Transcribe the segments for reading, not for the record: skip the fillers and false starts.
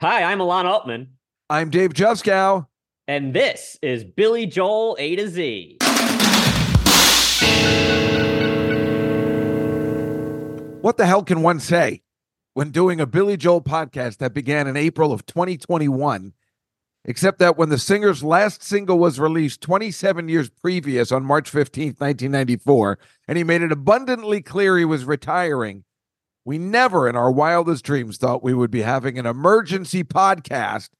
Hi, I'm Alon Altman. I'm Dave Juskow. And this is Billy Joel A to Z. What the hell can one say when doing a Billy Joel podcast that began in April of 2021, except that when the singer's last single was released 27 years previous on March 15th, 1994, and he made it abundantly clear he was retiring, we never in our wildest dreams thought we would be having an emergency podcast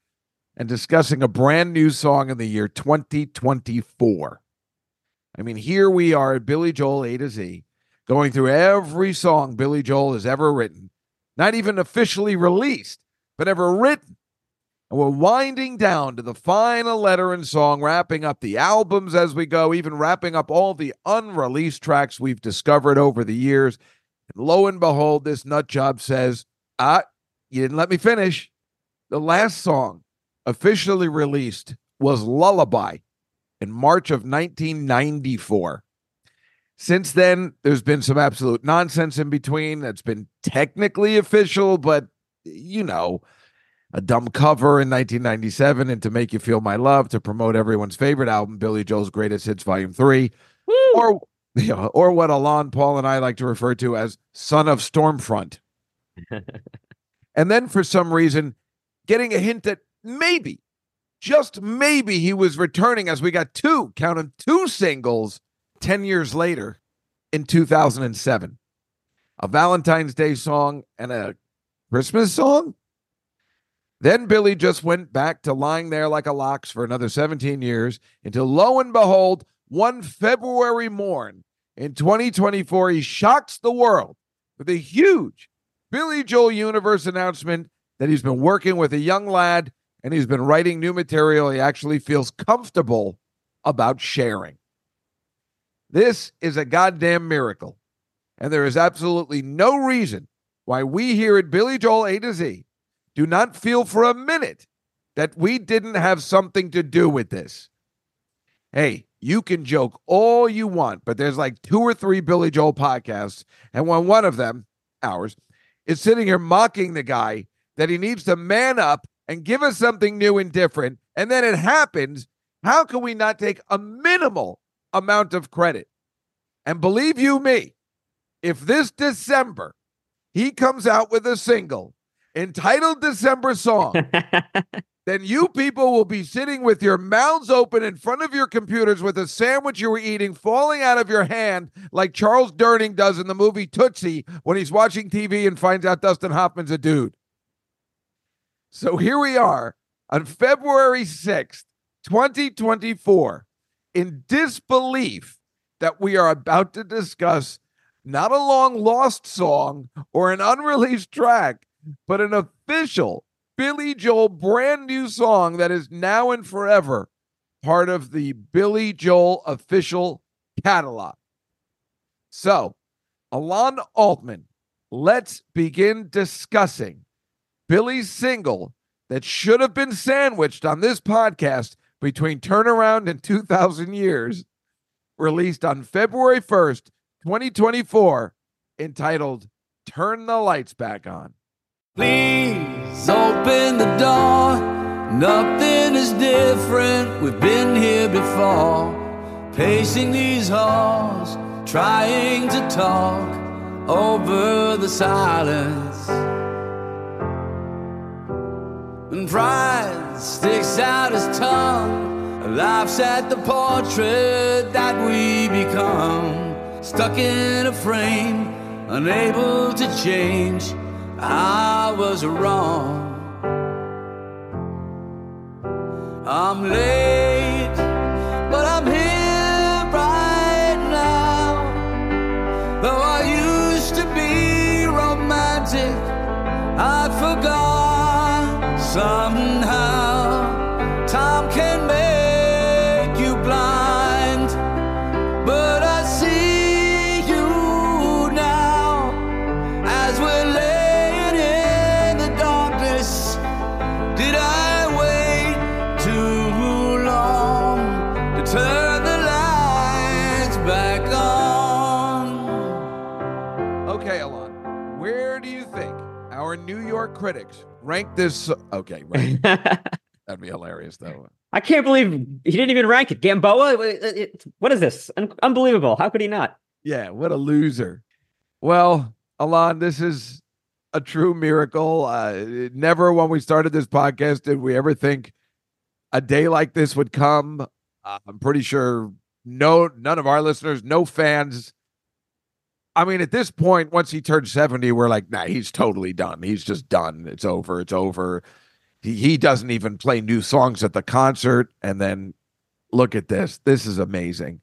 and discussing a brand new song in the year 2024. I mean, here we are at Billy Joel A to Z, going through every song Billy Joel has ever written, not even officially released, but ever written. And we're winding down to the final letter and song, wrapping up the albums as we go, even wrapping up all the unreleased tracks we've discovered over the years. And lo and behold, this nut job says, you didn't let me finish. The last song officially released was Lullaby in March of 1994. Since then, there's been some absolute nonsense in between that's been technically official, but, you know, a dumb cover in 1997 and To Make You Feel My Love to promote everyone's favorite album, Billy Joel's Greatest Hits, Volume 3. Woo! Or what Alon, Paul, and I like to refer to as Son of Stormfront. And then for some reason, getting a hint that maybe, just maybe, he was returning as we got two singles 10 years later in 2007. A Valentine's Day Song and A Christmas Song? Then Billy just went back to lying there like a lox for another 17 years until, lo and behold, one February morn in 2024, he shocks the world with a huge Billy Joel Universe announcement that he's been working with a young lad and he's been writing new material he actually feels comfortable about sharing. This is a goddamn miracle, and there is absolutely no reason why we here at Billy Joel A to Z do not feel for a minute that we didn't have something to do with this. Hey, you can joke all you want, but there's like two or three Billy Joel podcasts, and when one of them, ours, is sitting here mocking the guy that he needs to man up and give us something new and different, and then it happens, how can we not take a minimal amount of credit? And believe you me, if this December he comes out with a single entitled December Song, then you people will be sitting with your mouths open in front of your computers with a sandwich you were eating falling out of your hand like Charles Durning does in the movie Tootsie when he's watching TV and finds out Dustin Hoffman's a dude. So here we are on February 6th, 2024, in disbelief that we are about to discuss not a long-lost song or an unreleased track, but an official Billy Joel brand new song that is now and forever part of the Billy Joel official catalog. So, Alon Altman, let's begin discussing Billy's single that should have been sandwiched on this podcast between Turnaround and 2000 Years, released on February 1st, 2024, entitled Turn the Lights Back On. Please open the door, nothing is different, we've been here before. Pacing these halls, trying to talk over the silence. When pride sticks out his tongue, laughs at the portrait that we become. Stuck in a frame, unable to change, I was wrong. I'm late, but I'm here right now. Though I used to be romantic, I forgot somehow. Time can make you blind, but I see you now as we're late. New York critics ranked this. Okay, right. That'd be hilarious, though. I can't believe he didn't even rank it. Gamboa? What is this? Unbelievable. How could he not? Yeah, what a loser. Well, Alon, this is a true miracle. Never when we started this podcast did we ever think a day like this would come. I'm pretty sure none of our listeners, no fans. I mean, at this point, once he turned 70, we're like, nah, he's totally done. He's just done. It's over. It's over. He doesn't even play new songs at the concert. And then look at this. This is amazing.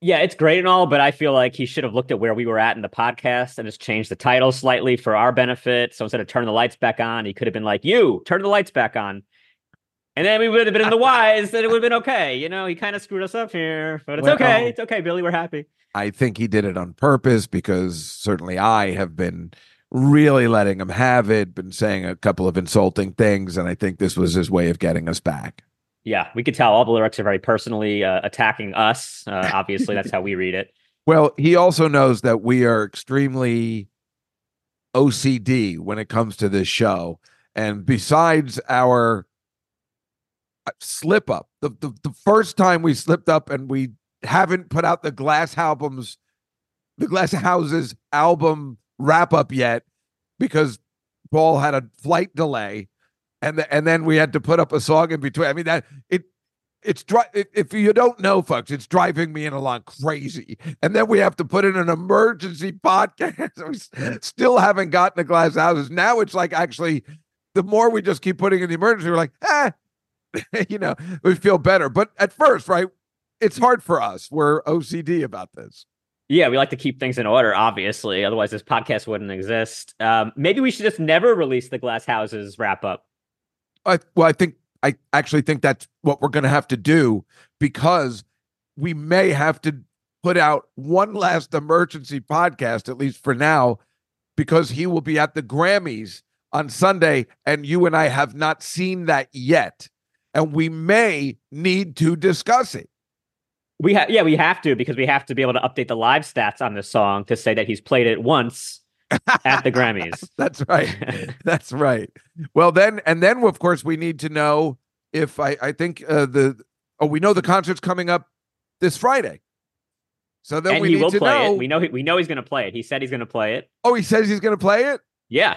Yeah, it's great and all, but I feel like he should have looked at where we were at in the podcast and just changed the title slightly for our benefit. So instead of Turn the Lights Back On, he could have been like, you, turn the lights back on. And then we would have been in the wise and it would have been okay. You know, he kind of screwed us up here, but it's okay. It's okay, Billy. We're happy. I think he did it on purpose because certainly I have been really letting him have it, been saying a couple of insulting things, and I think this was his way of getting us back. Yeah, we could tell all the lyrics are very personally attacking us. Obviously, that's how we read it. Well, he also knows that we are extremely OCD when it comes to this show. And besides our slip up, the first time we slipped up and we haven't put out the Glass Houses album wrap up yet because Paul had a flight delay, and then we had to put up a song in between. I mean, that if you don't know, folks, it's driving me and Alon crazy. And then we have to put in an emergency podcast. We still haven't gotten the Glass Houses. Now it's like, actually, the more we just keep putting in the emergency, we're like, you know, we feel better. But at first, right, it's hard for us. We're OCD about this. Yeah, we like to keep things in order, obviously. Otherwise, this podcast wouldn't exist. Maybe we should just never release the Glass Houses wrap up. I actually think that's what we're going to have to do, because we may have to put out one last emergency podcast, at least for now, because he will be at the Grammys on Sunday, and you and I have not seen that yet, and we may need to discuss it. We have to, because we have to be able to update the live stats on this song to say that he's played it once at the Grammys. That's right. That's right. Well, then of course we need to know if I think we know the concert's coming up this Friday. So then we need to know. We know he's going to play it. He said he's going to play it. Oh, he says he's going to play it? Yeah.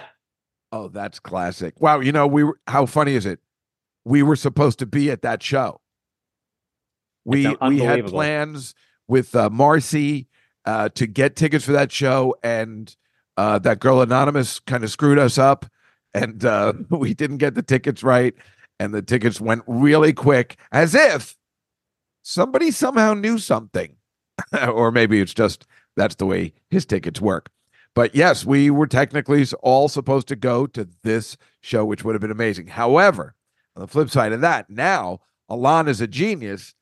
Oh, that's classic. Wow, you know, how funny is it? We were supposed to be at that show. We had plans with Marcy to get tickets for that show, and that girl Anonymous kind of screwed us up, and we didn't get the tickets right, and the tickets went really quick, as if somebody somehow knew something. Or maybe it's just that's the way his tickets work. But yes, we were technically all supposed to go to this show, which would have been amazing. However, on the flip side of that, now Alon is a genius.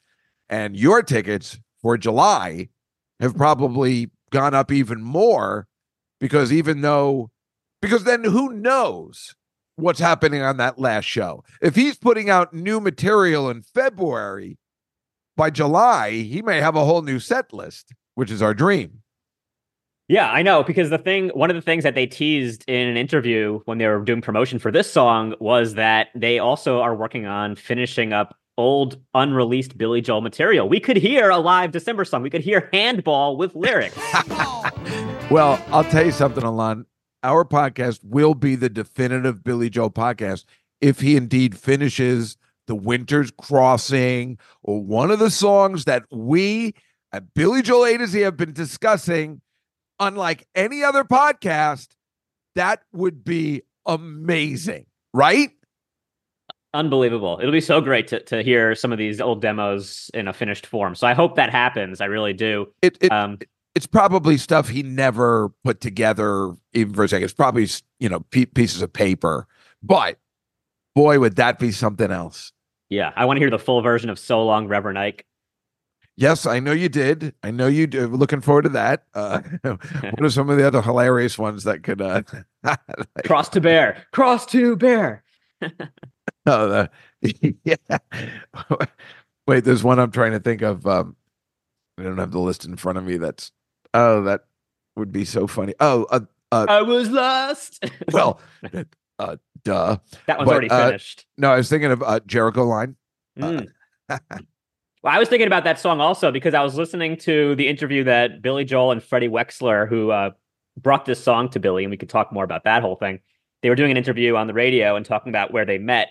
And your tickets for July have probably gone up even more, because because then who knows what's happening on that last show? If he's putting out new material in February, by July, he may have a whole new set list, which is our dream. Yeah, I know, because one of the things that they teased in an interview when they were doing promotion for this song was that they also are working on finishing up old unreleased Billy Joel material. We could hear a live December Song. We could hear Handball with lyrics. Well, I'll tell you something, Alon. Our podcast will be the definitive Billy Joel podcast if he indeed finishes The Winter's Crossing or one of the songs that we at Billy Joel A to Z have been discussing. Unlike any other podcast, that would be amazing, right? Unbelievable. It'll be so great to hear some of these old demos in a finished form. So I hope that happens. I really do. It's probably stuff he never put together even for a second. It's probably, you know, pieces of paper. But boy, would that be something else. Yeah. I want to hear the full version of So Long, Reverend Ike. Yes, I know you did. I know you do. Looking forward to that. What are some of the other hilarious ones that could... Cross to Bear. Oh, yeah. Wait, there's one I'm trying to think of. I don't have the list in front of me. That would be so funny. Oh, I was lost. Well, duh. That one's already finished. No, I was thinking of Jericho Line. Well, I was thinking about that song also because I was listening to the interview that Billy Joel and Freddie Wexler, who brought this song to Billy, and we could talk more about that whole thing. They were doing an interview on the radio and talking about where they met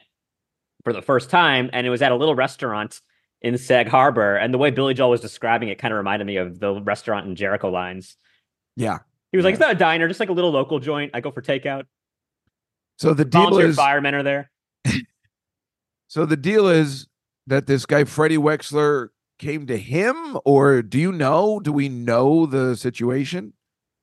for the first time, and it was at a little restaurant in Sag Harbor. And the way Billy Joel was describing it kind of reminded me of the restaurant in Jericho Lines. Yeah. He was like, it's not a diner, just like a little local joint. I go for takeout. So the deal is firemen are there. So the deal is that this guy, Freddie Wexler, came to him, or do you know? Do we know the situation?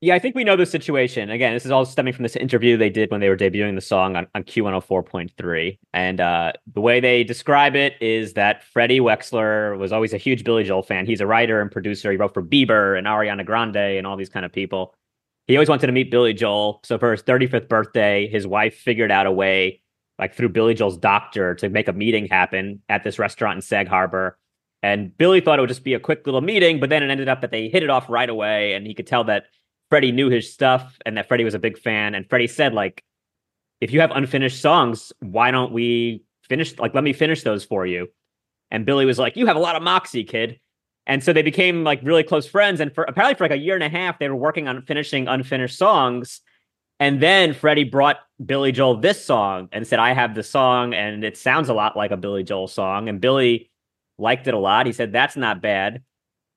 Yeah, I think we know the situation. Again, this is all stemming from this interview they did when they were debuting the song on Q104.3. And the way they describe it is that Freddie Wexler was always a huge Billy Joel fan. He's a writer and producer. He wrote for Bieber and Ariana Grande and all these kind of people. He always wanted to meet Billy Joel. So for his 35th birthday, his wife figured out a way, like through Billy Joel's doctor, to make a meeting happen at this restaurant in Sag Harbor. And Billy thought it would just be a quick little meeting, but then it ended up that they hit it off right away. And he could tell that Freddie knew his stuff and that Freddie was a big fan. And Freddie said, like, if you have unfinished songs, why don't we finish? Like, let me finish those for you. And Billy was like, you have a lot of moxie, kid. And so they became like really close friends. And apparently for like a year and a half, they were working on finishing unfinished songs. And then Freddie brought Billy Joel this song and said, I have the song and it sounds a lot like a Billy Joel song. And Billy liked it a lot. He said, that's not bad.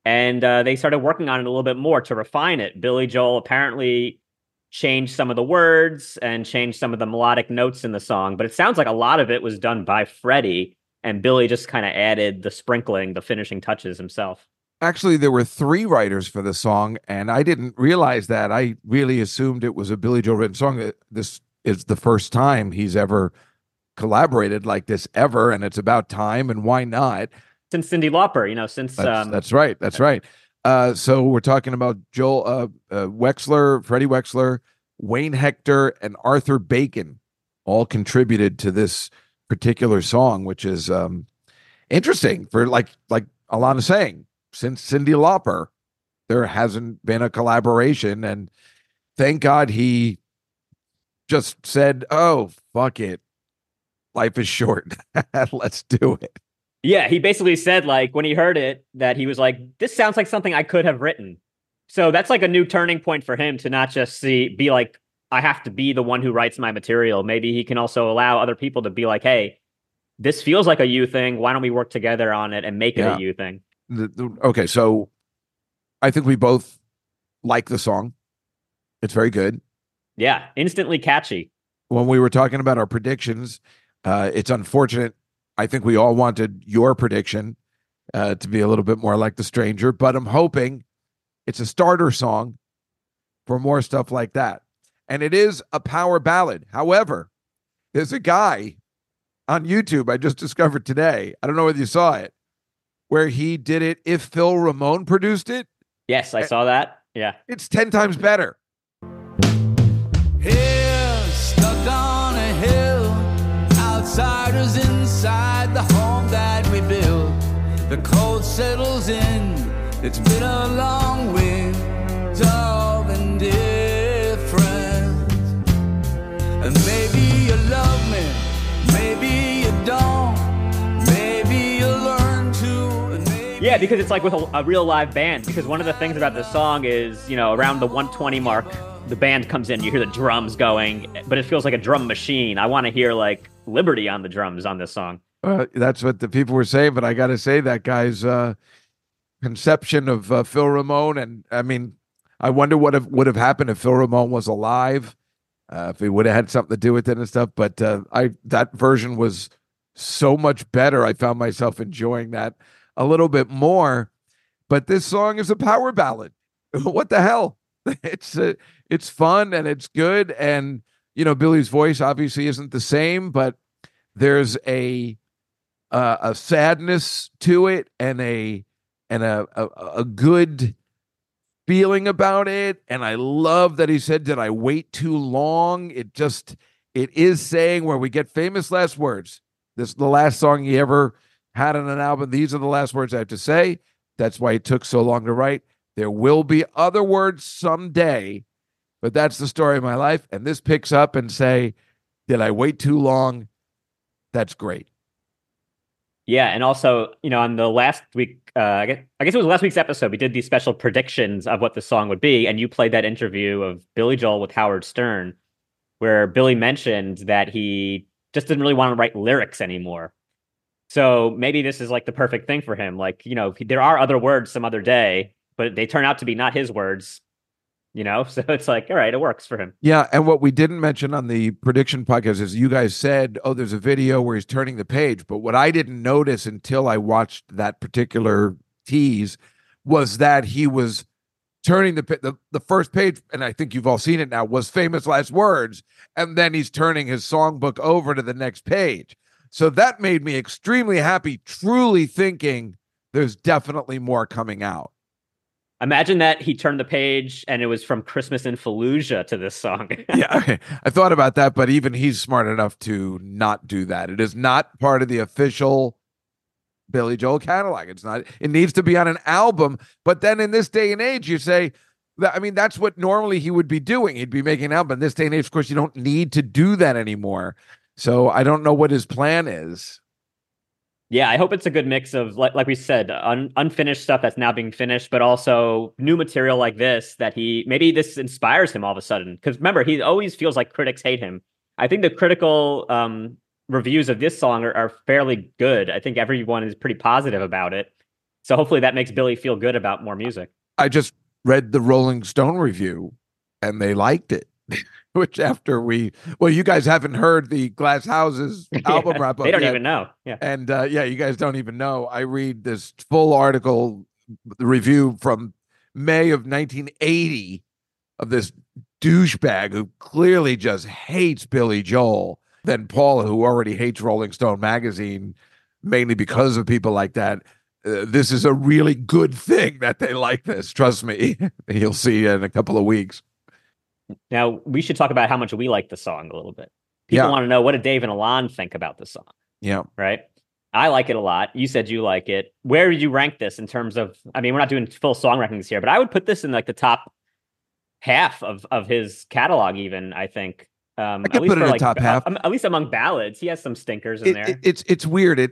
And they started working on it a little bit more to refine it. Billy Joel apparently changed some of the words and changed some of the melodic notes in the song. But it sounds like a lot of it was done by Freddie. And Billy just kind of added the sprinkling, the finishing touches himself. Actually, there were three writers for the song. And I didn't realize that. I really assumed it was a Billy Joel written song. This is the first time he's ever collaborated like this ever. And it's about time. And why not? Since Cyndi Lauper, you know, since... that's right. That's right. So we're talking about Joel Wexler, Freddie Wexler, Wayne Hector, and Arthur Bacon all contributed to this particular song, which is interesting for like Alon is saying, since Cyndi Lauper, there hasn't been a collaboration. And thank God he just said, oh, fuck it. Life is short. Let's do it. Yeah, he basically said, like, when he heard it, that he was like, this sounds like something I could have written. So that's like a new turning point for him to not just be like, I have to be the one who writes my material. Maybe he can also allow other people to be like, hey, this feels like a you thing. Why don't we work together on it and make it a you thing? Okay, so I think we both like the song. It's very good. Yeah, instantly catchy. When we were talking about our predictions, it's unfortunate. I think we all wanted your prediction to be a little bit more like The Stranger, but I'm hoping it's a starter song for more stuff like that. And it is a power ballad. However, there's a guy on YouTube I just discovered today, I don't know whether you saw it, where he did it if Phil Ramone produced it. Yes, I saw that. Yeah. It's 10 times better. Here, stuck on a hill, outsiders inside the home that we built. The cold settles in, it's been a long winter of indifference. And maybe you love me, maybe you don't, maybe you'll learn to. And maybe yeah, because it's like with a real live band, because one of the things about this song is, you know, around the 120 mark, the band comes in, you hear the drums going, but it feels like a drum machine. I want to hear like Liberty on the drums on this song. That's what the people were saying, but I got to say that guy's conception of Phil Ramone, and I mean, I wonder what would have happened if Phil Ramone was alive, if he would have had something to do with it and stuff, but that version was so much better. I found myself enjoying that a little bit more, but this song is a power ballad. What the hell? It's fun and it's good, and you know, Billy's voice obviously isn't the same, but there's a sadness to it and a good feeling about it. And I love that he said, did I wait too long? It is saying where we get famous last words. This is the last song he ever had on an album. These are the last words I have to say. That's why it took so long to write. There will be other words someday. But that's the story of my life. And this picks up and say, did I wait too long? That's great. Yeah. And also, you know, on the last week, I guess it was last week's episode, we did these special predictions of what the song would be. And you played that interview of Billy Joel with Howard Stern, where Billy mentioned that he just didn't really want to write lyrics anymore. So maybe this is like the perfect thing for him. Like, you know, there are other words some other day, but they turn out to be not his words. You know, so it's like, all right, it works for him. Yeah. And what we didn't mention on the prediction podcast is you guys said, oh, there's a video where he's turning the page. But what I didn't notice until I watched that particular tease was that he was turning the first page. And I think you've all seen it now, was Famous Last Words. And then he's turning his songbook over to the next page. So that made me extremely happy, truly thinking there's definitely more coming out. Imagine that he turned the page and it was from Christmas in Fallujah to this song. Yeah, okay. I thought about that, but even he's smart enough to not do that. It is not part of the official Billy Joel catalog. It's not. It needs to be on an album. But then in this day and age, you say, I mean, that's what normally he would be doing. He'd be making an album. In this day and age, of course, you don't need to do that anymore. So I don't know what his plan is. Yeah, I hope it's a good mix of, like we said, unfinished stuff that's now being finished, but also new material like this that maybe this inspires him all of a sudden. Because remember, he always feels like critics hate him. I think the critical reviews of this song are fairly good. I think everyone is pretty positive about it. So hopefully that makes Billy feel good about more music. I just read the Rolling Stone review and they liked it. Which after you guys haven't heard the Glass Houses album wrap up. They don't even know. Yeah. And you guys don't even know. I read this full article review from May of 1980 of this douchebag who clearly just hates Billy Joel. Then Paul, who already hates Rolling Stone magazine, mainly because of people like that. This is a really good thing that they like this. Trust me. You'll see in a couple of weeks. Now, we should talk about how much we like the song a little bit. People want to know, what did Dave and Alon think about the song? Yeah. Right? I like it a lot. You said you like it. Where did you rank this in terms of, I mean, we're not doing full song rankings here, but I would put this in like the top half of his catalog even, I think. I could put it in the top half. At least among ballads. He has some stinkers in there. It's weird.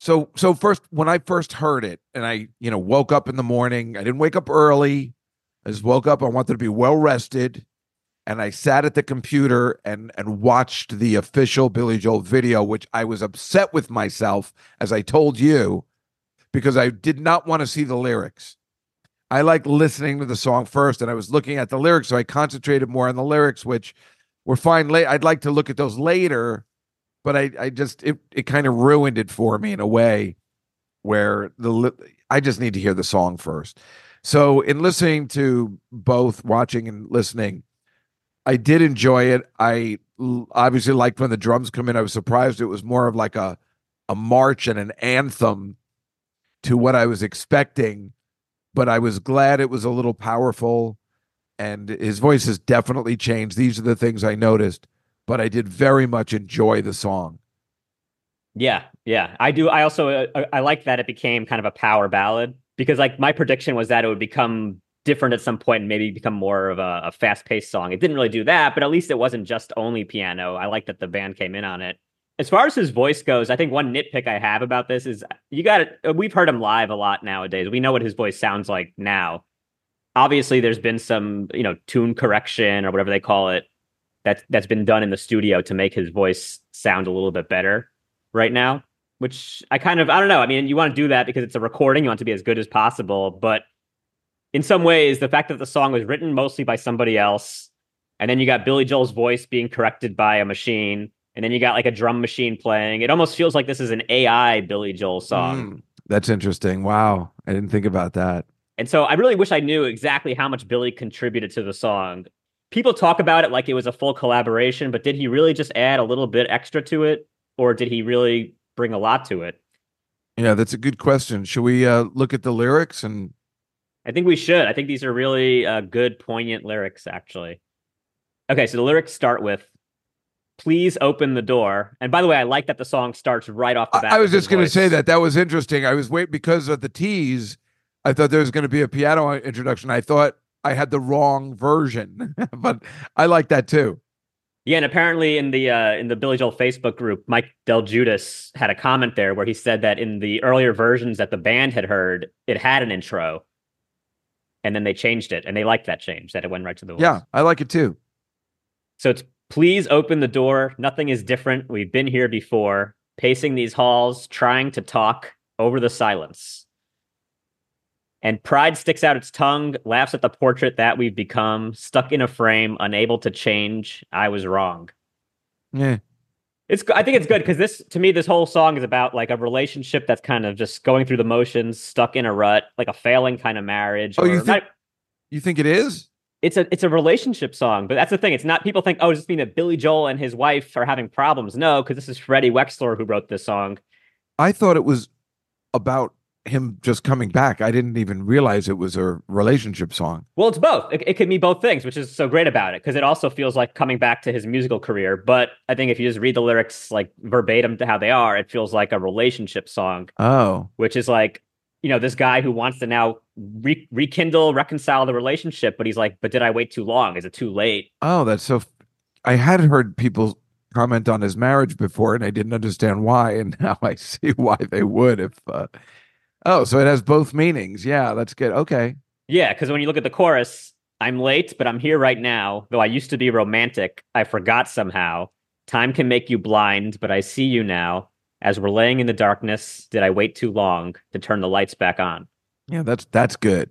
So first, when I first heard it, and I woke up in the morning, I didn't wake up early. I just woke up. I wanted to be well-rested, and I sat at the computer and watched the official Billy Joel video, which I was upset with myself, as I told you, because I did not want to see the lyrics. I like listening to the song first, and I was looking at the lyrics, so I concentrated more on the lyrics, which were fine. I'd like to look at those later, but I just it kind of ruined it for me in a way where I just need to hear the song first. So in listening to both, watching and listening, I did enjoy it. I obviously liked when the drums come in. I was surprised it was more of like a march and an anthem to what I was expecting, but I was glad it was a little powerful, and his voice has definitely changed. These are the things I noticed, but I did very much enjoy the song. Yeah, I do. I also I like that it became kind of a power ballad. Because like my prediction was that it would become different at some point and maybe become more of a fast-paced song. It didn't really do that, but at least it wasn't just only piano. I like that the band came in on it. As far as his voice goes, I think one nitpick I have about this is we've heard him live a lot nowadays. We know what his voice sounds like now. Obviously, there's been some, tune correction or whatever they call it that's been done in the studio to make his voice sound a little bit better right now. Which I don't know. I mean, you want to do that because it's a recording. You want to be as good as possible. But in some ways, the fact that the song was written mostly by somebody else, and then you got Billy Joel's voice being corrected by a machine, and then you got like a drum machine playing. It almost feels like this is an AI Billy Joel song. That's interesting. Wow. I didn't think about that. And so I really wish I knew exactly how much Billy contributed to the song. People talk about it like it was a full collaboration, but did he really just add a little bit extra to it? Or did he really bring a lot to it? Yeah, that's a good question. Should we look at the lyrics? And I think we should. I think these are really good, poignant lyrics, actually. Okay, so the lyrics start with, "Please open the door." And by the way, I like that the song starts right off the bat. I was just going to say that. That was interesting. I was waiting because of the tease. I thought there was going to be a piano introduction. I thought I had the wrong version, but I like that too. Yeah, and apparently in the Billy Joel Facebook group, Mike Del Judas had a comment there where he said that in the earlier versions that the band had heard, it had an intro, and then they changed it, and they liked that change, that it went right to the voice. Yeah, I like it too. So it's "Please open the door. Nothing is different. We've been here before. Pacing these halls, trying to talk over the silence. And pride sticks out its tongue, laughs at the portrait that we've become, stuck in a frame, unable to change. I was wrong." Yeah. I think it's good because this, to me, this whole song is about like a relationship that's kind of just going through the motions, stuck in a rut, like a failing kind of marriage. Oh, you think it is? It's a relationship song, but that's the thing. It's not, people think, oh, does this mean that Billy Joel and his wife are having problems? No, because this is Freddie Wexler who wrote this song. I thought it was about him just coming back. I didn't even realize it was a relationship song. Well, it's both. It can be both things, which is so great about it, because it also feels like coming back to his musical career. But I think if you just read the lyrics like verbatim to how they are, it feels like a relationship song. Oh, which is like, you know, this guy who wants to now reconcile the relationship, but he's like, but did I wait too long? Is it too late? Oh, that's so. I had heard people comment on his marriage before, and I didn't understand why, and now I see why they would if. Oh, so it has both meanings. Yeah, that's good. Okay. Yeah, because when you look at the chorus, I'm late, but I'm here right now. Though I used to be romantic, I forgot somehow. Time can make you blind, but I see you now. As we're laying in the darkness, did I wait too long to turn the lights back on? Yeah, that's good.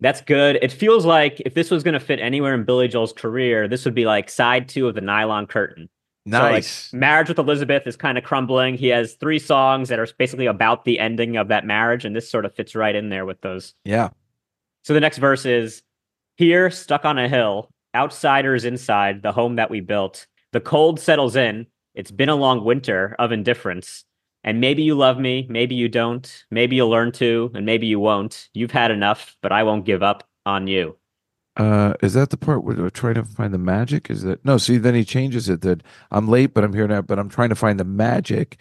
That's good. It feels like if this was going to fit anywhere in Billy Joel's career, this would be like side two of the Nylon Curtain. Nice. So like, Marriage with Elizabeth is kind of crumbling. He has three songs that are basically about the ending of that marriage, and this sort of fits right in there with those. Yeah. So the next verse is, here, stuck on a hill, outsiders inside, the home that we built. The cold settles in. It's been a long winter of indifference. And maybe you love me, maybe you don't, maybe you'll learn to, and maybe you won't. You've had enough, but I won't give up on you. Is that the part where we're trying to find the magic? Is that no? See, then he changes it that I'm late, but I'm here now, but I'm trying to find the magic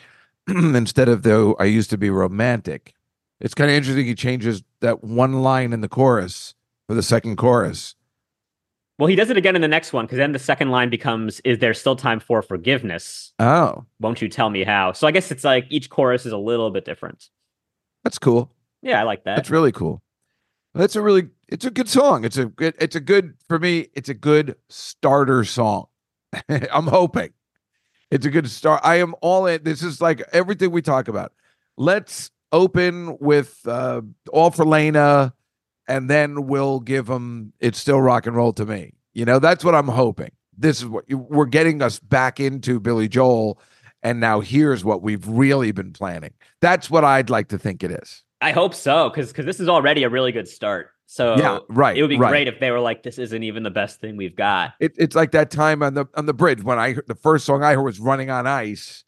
instead of though I used to be romantic. It's kind of interesting. He changes that one line in the chorus for the second chorus. Well, he does it again in the next one, because then the second line becomes, is there still time for forgiveness? Oh, won't you tell me how? So I guess it's like each chorus is a little bit different. That's cool. Yeah, I like that. That's really cool. That's a really, it's a good song. It's a good starter song. I'm hoping it's a good start. I am all in. This is like everything we talk about. Let's open with All for Lena, and then we'll give them It's Still Rock and Roll to Me. You know, that's what I'm hoping. This is what we're getting us back into Billy Joel. And now here's what we've really been planning. That's what I'd like to think it is. I hope so, because this is already a really good start. So yeah, right, it would be great if they were like, this isn't even the best thing we've got. It's like that time on the bridge when I heard, the first song I heard was Running on Ice.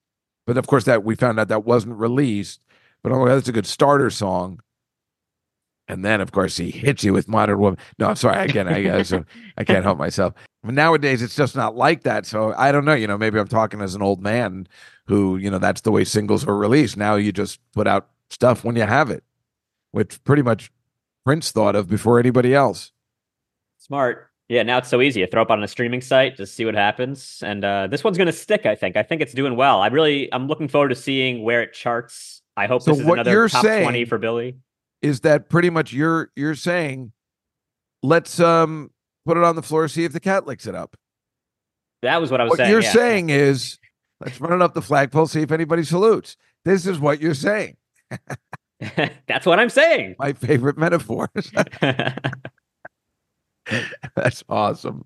But of course, that we found out that wasn't released. But oh, that's a good starter song. And then, of course, he hits you with Modern Woman. No, I'm sorry. Again, I can't help myself. But nowadays, it's just not like that. So I don't know. You know, maybe I'm talking as an old man who, you know, that's the way singles were released. Now you just put out stuff when you have it, which pretty much Prince thought of before anybody else. Smart. Yeah, now it's so easy. You throw up on a streaming site, just see what happens. And this one's going to stick, I think. I think it's doing well. I'm looking forward to seeing where it charts. I hope so. This is another top 20 for Billy. Is that pretty much you're saying, let's put it on the floor, see if the cat licks it up. That was what I was saying. What you're saying is, let's run it up the flagpole, see if anybody salutes. This is what you're saying. That's what I'm saying. My favorite metaphors. That's awesome.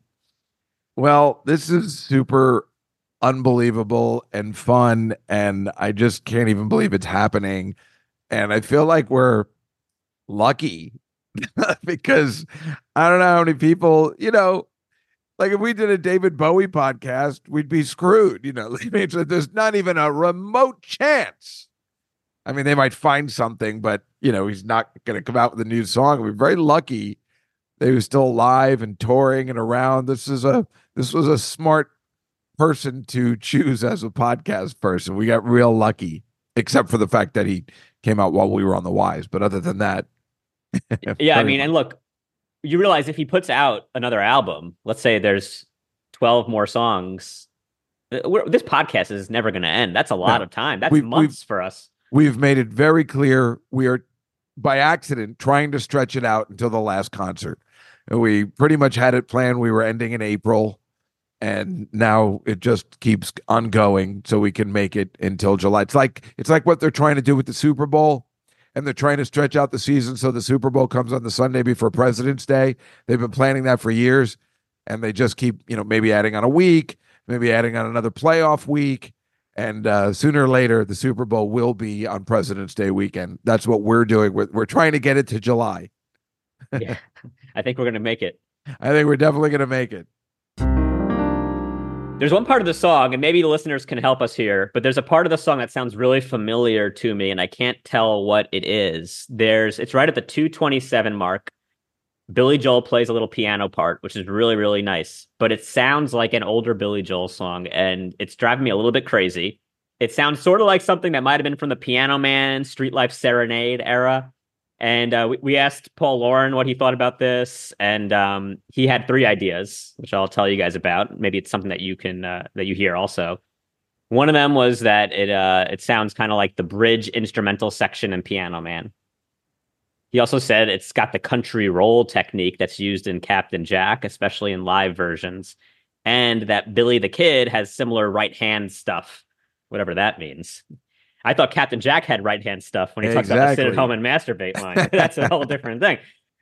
Well, this is super unbelievable and fun, and I just can't even believe it's happening. And I feel like we're lucky because I don't know how many people, you know, like if we did a David Bowie podcast, we'd be screwed. You know, there's not even a remote chance. I mean, they might find something, but, you know, he's not going to come out with a new song. We're very lucky that he was still alive and touring and around. This was a smart person to choose as a podcast person. We got real lucky, except for the fact that he came out while we were on the Wise. But other than that. Yeah, I mean, and look, you realize if he puts out another album, let's say there's 12 more songs, this podcast is never going to end. That's a lot of time. That's months for us. We've made it very clear we are, by accident, trying to stretch it out until the last concert. We pretty much had it planned. We were ending in April, and now it just keeps ongoing so we can make it until July. It's like what they're trying to do with the Super Bowl, and they're trying to stretch out the season so the Super Bowl comes on the Sunday before President's Day. They've been planning that for years, and they just keep, maybe adding on a week, maybe adding on another playoff week, and sooner or later, the Super Bowl will be on President's Day weekend. That's what we're doing. We're trying to get it to July. Yeah, I think we're going to make it. I think we're definitely going to make it. There's one part of the song, and maybe the listeners can help us here, but there's a part of the song that sounds really familiar to me, and I can't tell what it is. It's right at the 2:27 mark. Billy Joel plays a little piano part, which is really, really nice, but it sounds like an older Billy Joel song, and it's driving me a little bit crazy. It sounds sort of like something that might have been from the Piano Man, Street Life Serenade era. And we asked Paul Lauren what he thought about this, and he had three ideas, which I'll tell you guys about. Maybe it's something that you can that you hear also. One of them was that it sounds kind of like the bridge instrumental section in Piano Man. He also said it's got the country roll technique that's used in Captain Jack, especially in live versions, and that Billy the Kid has similar right hand stuff, whatever that means. I thought Captain Jack had right-hand stuff when he talks about the sit-at-home and masturbate line. That's a whole different thing.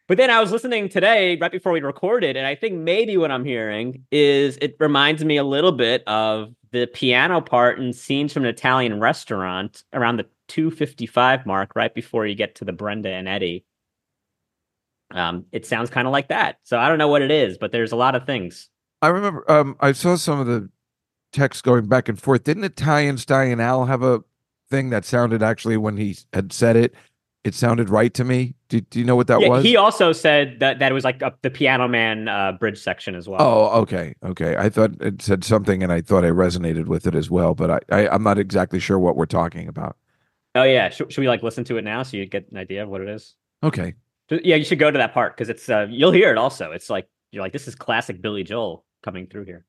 But then I was listening today, right before we recorded, and I think maybe what I'm hearing is it reminds me a little bit of the piano part in Scenes from an Italian Restaurant around the 2:55 mark, right before you get to the Brenda and Eddie. It sounds kind of like that. So I don't know what it is, but there's a lot of things. I remember I saw some of the texts going back and forth. Didn't Italian Stallion Al have a thing that sounded, actually, when he had said it sounded right to me? Do you know what that was? He also said that it was like the Piano Man bridge section as well. Oh, okay. I thought it said something, and I thought I resonated with it as well, but I'm not exactly sure what we're talking about. Oh yeah, should we listen to it now so you get an idea of what it is? Okay. Yeah, you should go to that part, because it's you'll hear it also. It's like you're like, this is classic Billy Joel coming through here.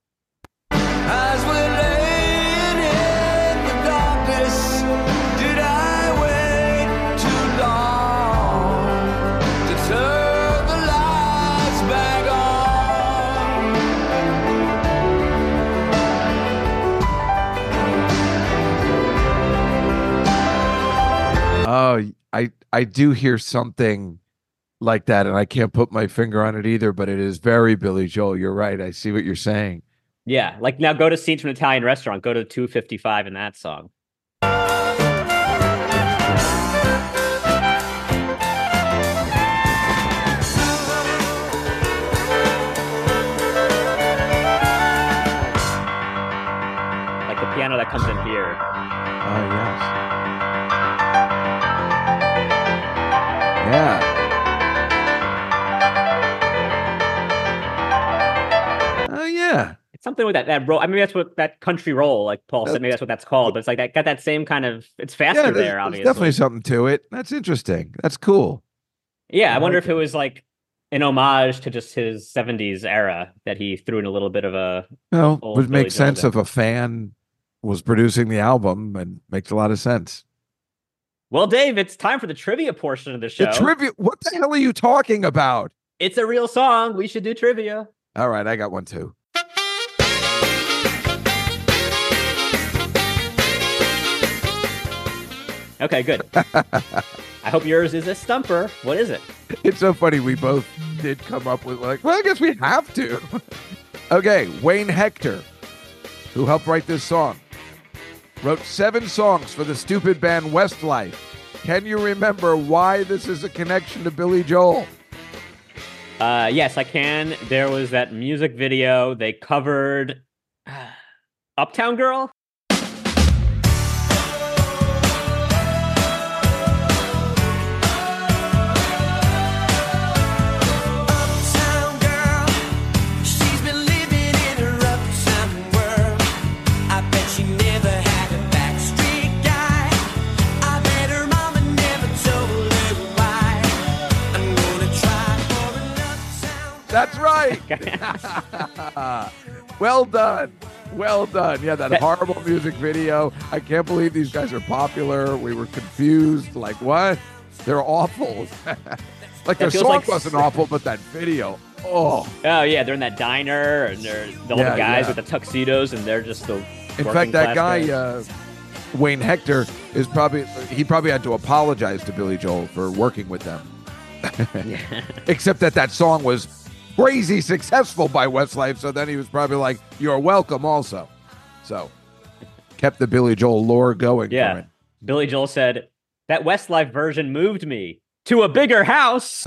As we lay in the darkness. Oh, I do hear something like that, and I can't put my finger on it either, but it is very Billy Joel. You're right. I see what you're saying. Yeah. Like, now go to Scenes from an Italian Restaurant. Go to 2:55 in that song. Like the piano that comes in here. Oh, yes. Yeah. Oh, yeah. It's something with that roll. I mean, that's what that country roll, like Paul said, maybe that's what that's called. But it's like that got that same kind of, it's faster there, obviously. There's definitely something to it. That's interesting. That's cool. Yeah. I wonder if it was like an homage to just his 70s era that he threw in a little bit of a. No, it would make sense if a fan was producing the album, and makes a lot of sense. Well, Dave, it's time for the trivia portion of the show. The trivia? What the hell are you talking about? It's a real song. We should do trivia. All right, I got one too. Okay, good. I hope yours is a stumper. What is it? It's so funny. We both did come up with, I guess we have to. Okay, Wayne Hector, who helped write this song, wrote 7 songs for the stupid band Westlife. Can you remember why this is a connection to Billy Joel? Yes, I can. There was that music video they covered, Uptown Girl? That's right. Well done. Well done. Yeah, that horrible music video. I can't believe these guys are popular. We were confused. Like, what? They're awful. Like, their song wasn't awful, but that video. Oh, yeah. They're in that diner, and they're the guys with the tuxedos, and they're just in fact, that guy, Wayne Hector, he probably had to apologize to Billy Joel for working with them. Except that song was crazy successful by Westlife, so then he was probably like, "You're welcome." Also, so kept the Billy Joel lore going. Yeah, for it. Billy Joel said that Westlife version moved me to a bigger house.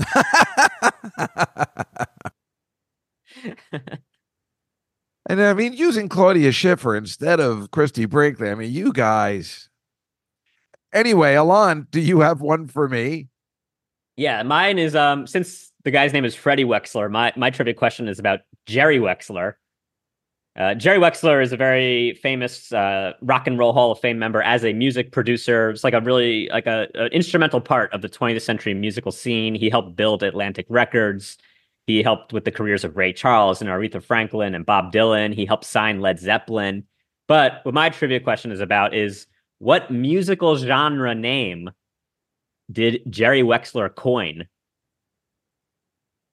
And I mean, using Claudia Schiffer instead of Christie Brinkley. I mean, you guys. Anyway, Alon, do you have one for me? Yeah, mine is since the guy's name is Freddie Wexler, my trivia question is about Jerry Wexler. Jerry Wexler is a very famous Rock and Roll Hall of Fame member as a music producer. It's like a really an instrumental part of the 20th century musical scene. He helped build Atlantic Records. He helped with the careers of Ray Charles and Aretha Franklin and Bob Dylan. He helped sign Led Zeppelin. But what my trivia question is about is what musical genre name did Jerry Wexler coin?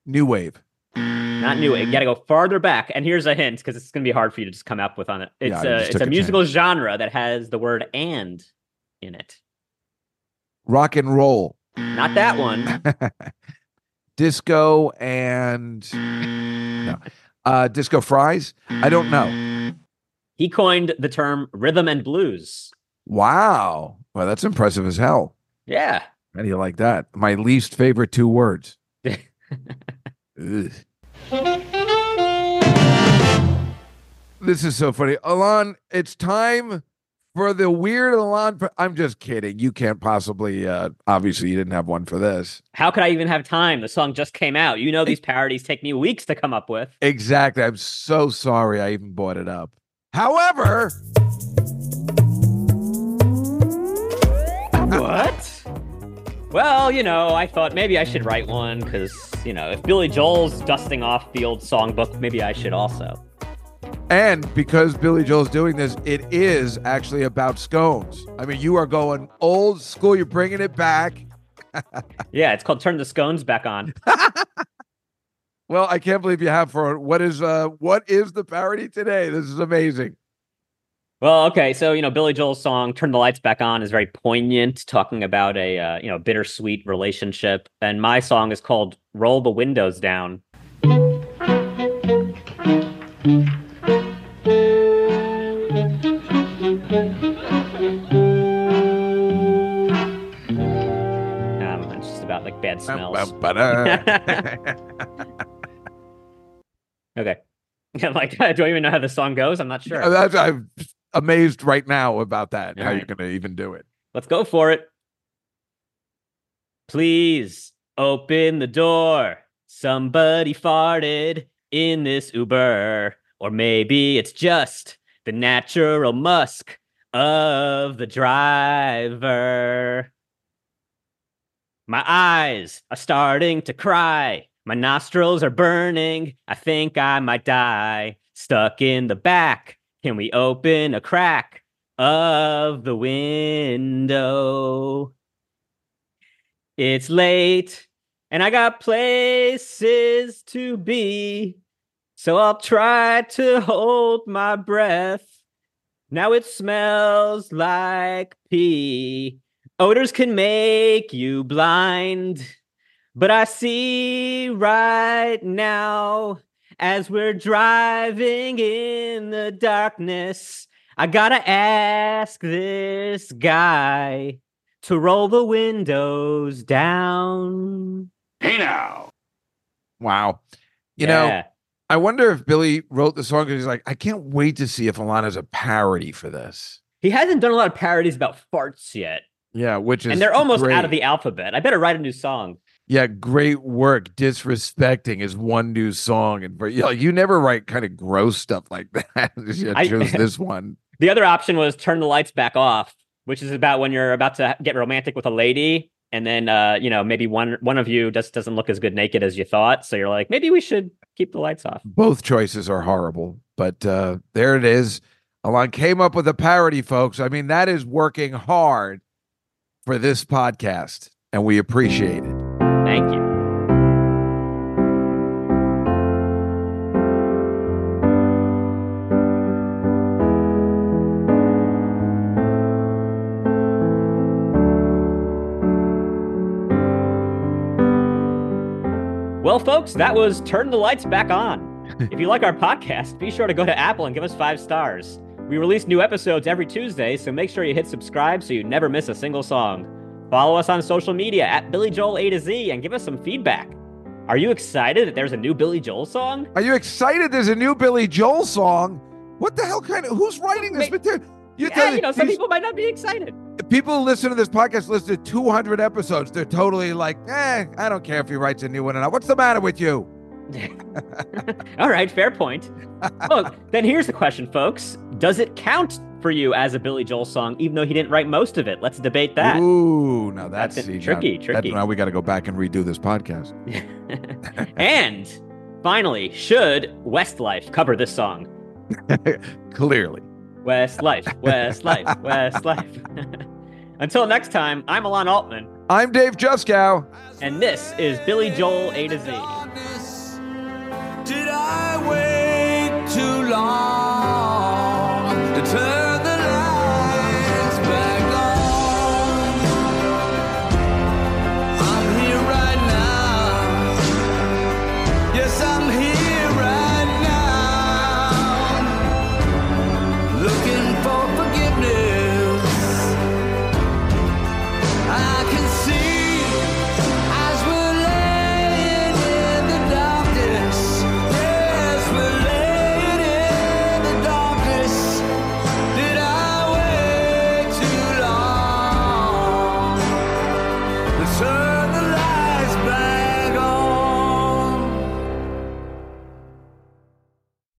New wave. Not new wave. You got to go farther back. And here's a hint, because it's going to be hard for you to just come up with on it. It's a musical genre that has the word "and" in it. Rock and roll. Not that one. Disco and... No. Disco fries? I don't know. He coined the term rhythm and blues. Wow. Well, that's impressive as hell. Yeah. How do you like that? My least favorite two words. This is so funny. Alon, it's time for the weird Alon. I'm just kidding. You can't possibly, obviously you didn't have one for this. How could I even have time? The song just came out. You know, these parodies take me weeks to come up with. Exactly. I'm so sorry I even brought it up. However... What? Well, you know, I thought maybe I should write one because, you know, if Billy Joel's dusting off the old songbook, maybe I should also. And because Billy Joel's doing this, it is actually about scones. I mean, you are going old school. You're bringing it back. Yeah, it's called Turn the Scones Back On. Well, I can't believe you have for what is the parody today? This is amazing. Well, okay, so, you know, Billy Joel's song, Turn the Lights Back On, is very poignant, talking about a, bittersweet relationship. And my song is called Roll the Windows Down. It's just about, like, bad smells. Okay. Like, do I even know how the song goes? I'm not sure. I'm amazed right now about that, how you're going to even do it. Let's go for it. Please open the door. Somebody farted in this Uber. Or maybe it's just the natural musk of the driver. My eyes are starting to cry. My nostrils are burning. I think I might die. Stuck in the back. Can we open a crack of the window? It's late, and I got places to be, so I'll try to hold my breath. Now it smells like pee. Odors can make you blind, but I see right now. As we're driving in the darkness, I gotta ask this guy to roll the windows down. Hey now. Wow. You know, I wonder if Billy wrote the song because he's like, I can't wait to see if Alon has a parody for this. He hasn't done a lot of parodies about farts yet. Yeah, which is... And they're almost great. Out of the alphabet. I better write a new song. Yeah, great work. Disrespecting is one new song. And you never write kind of gross stuff like that. I chose this one. The other option was Turn the Lights Back Off, which is about when you're about to get romantic with a lady. And then, maybe one of you just doesn't look as good naked as you thought. So you're like, maybe we should keep the lights off. Both choices are horrible, but there it is. Alon came up with a parody, folks. I mean, that is working hard for this podcast, and we appreciate it. Thank you. Well, folks, that was Turn the Lights Back On. If you like our podcast, be sure to go to Apple and give us 5 stars. We release new episodes every Tuesday, so make sure you hit subscribe so you never miss a single song. Follow us on social media at Billy Joel A to Z and give us some feedback. Are you excited that there's a new Billy Joel song? Are you excited there's a new Billy Joel song? What the hell kind of... Who's writing this material? Yeah, you know, some people might not be excited. People listen to this podcast, listen to 200 episodes. They're totally like, I don't care if he writes a new one or not. What's the matter with you? All right, fair point. Look, then here's the question, folks. Does it count for you as a Billy Joel song, even though he didn't write most of it? Let's debate that. Ooh, now that's tricky. Now we got to go back and redo this podcast. And finally, should Westlife cover this song? Clearly. Westlife, Westlife, Westlife. Until next time, I'm Alon Altman. I'm Dave Juskow. And this is Billy Joel A to Z.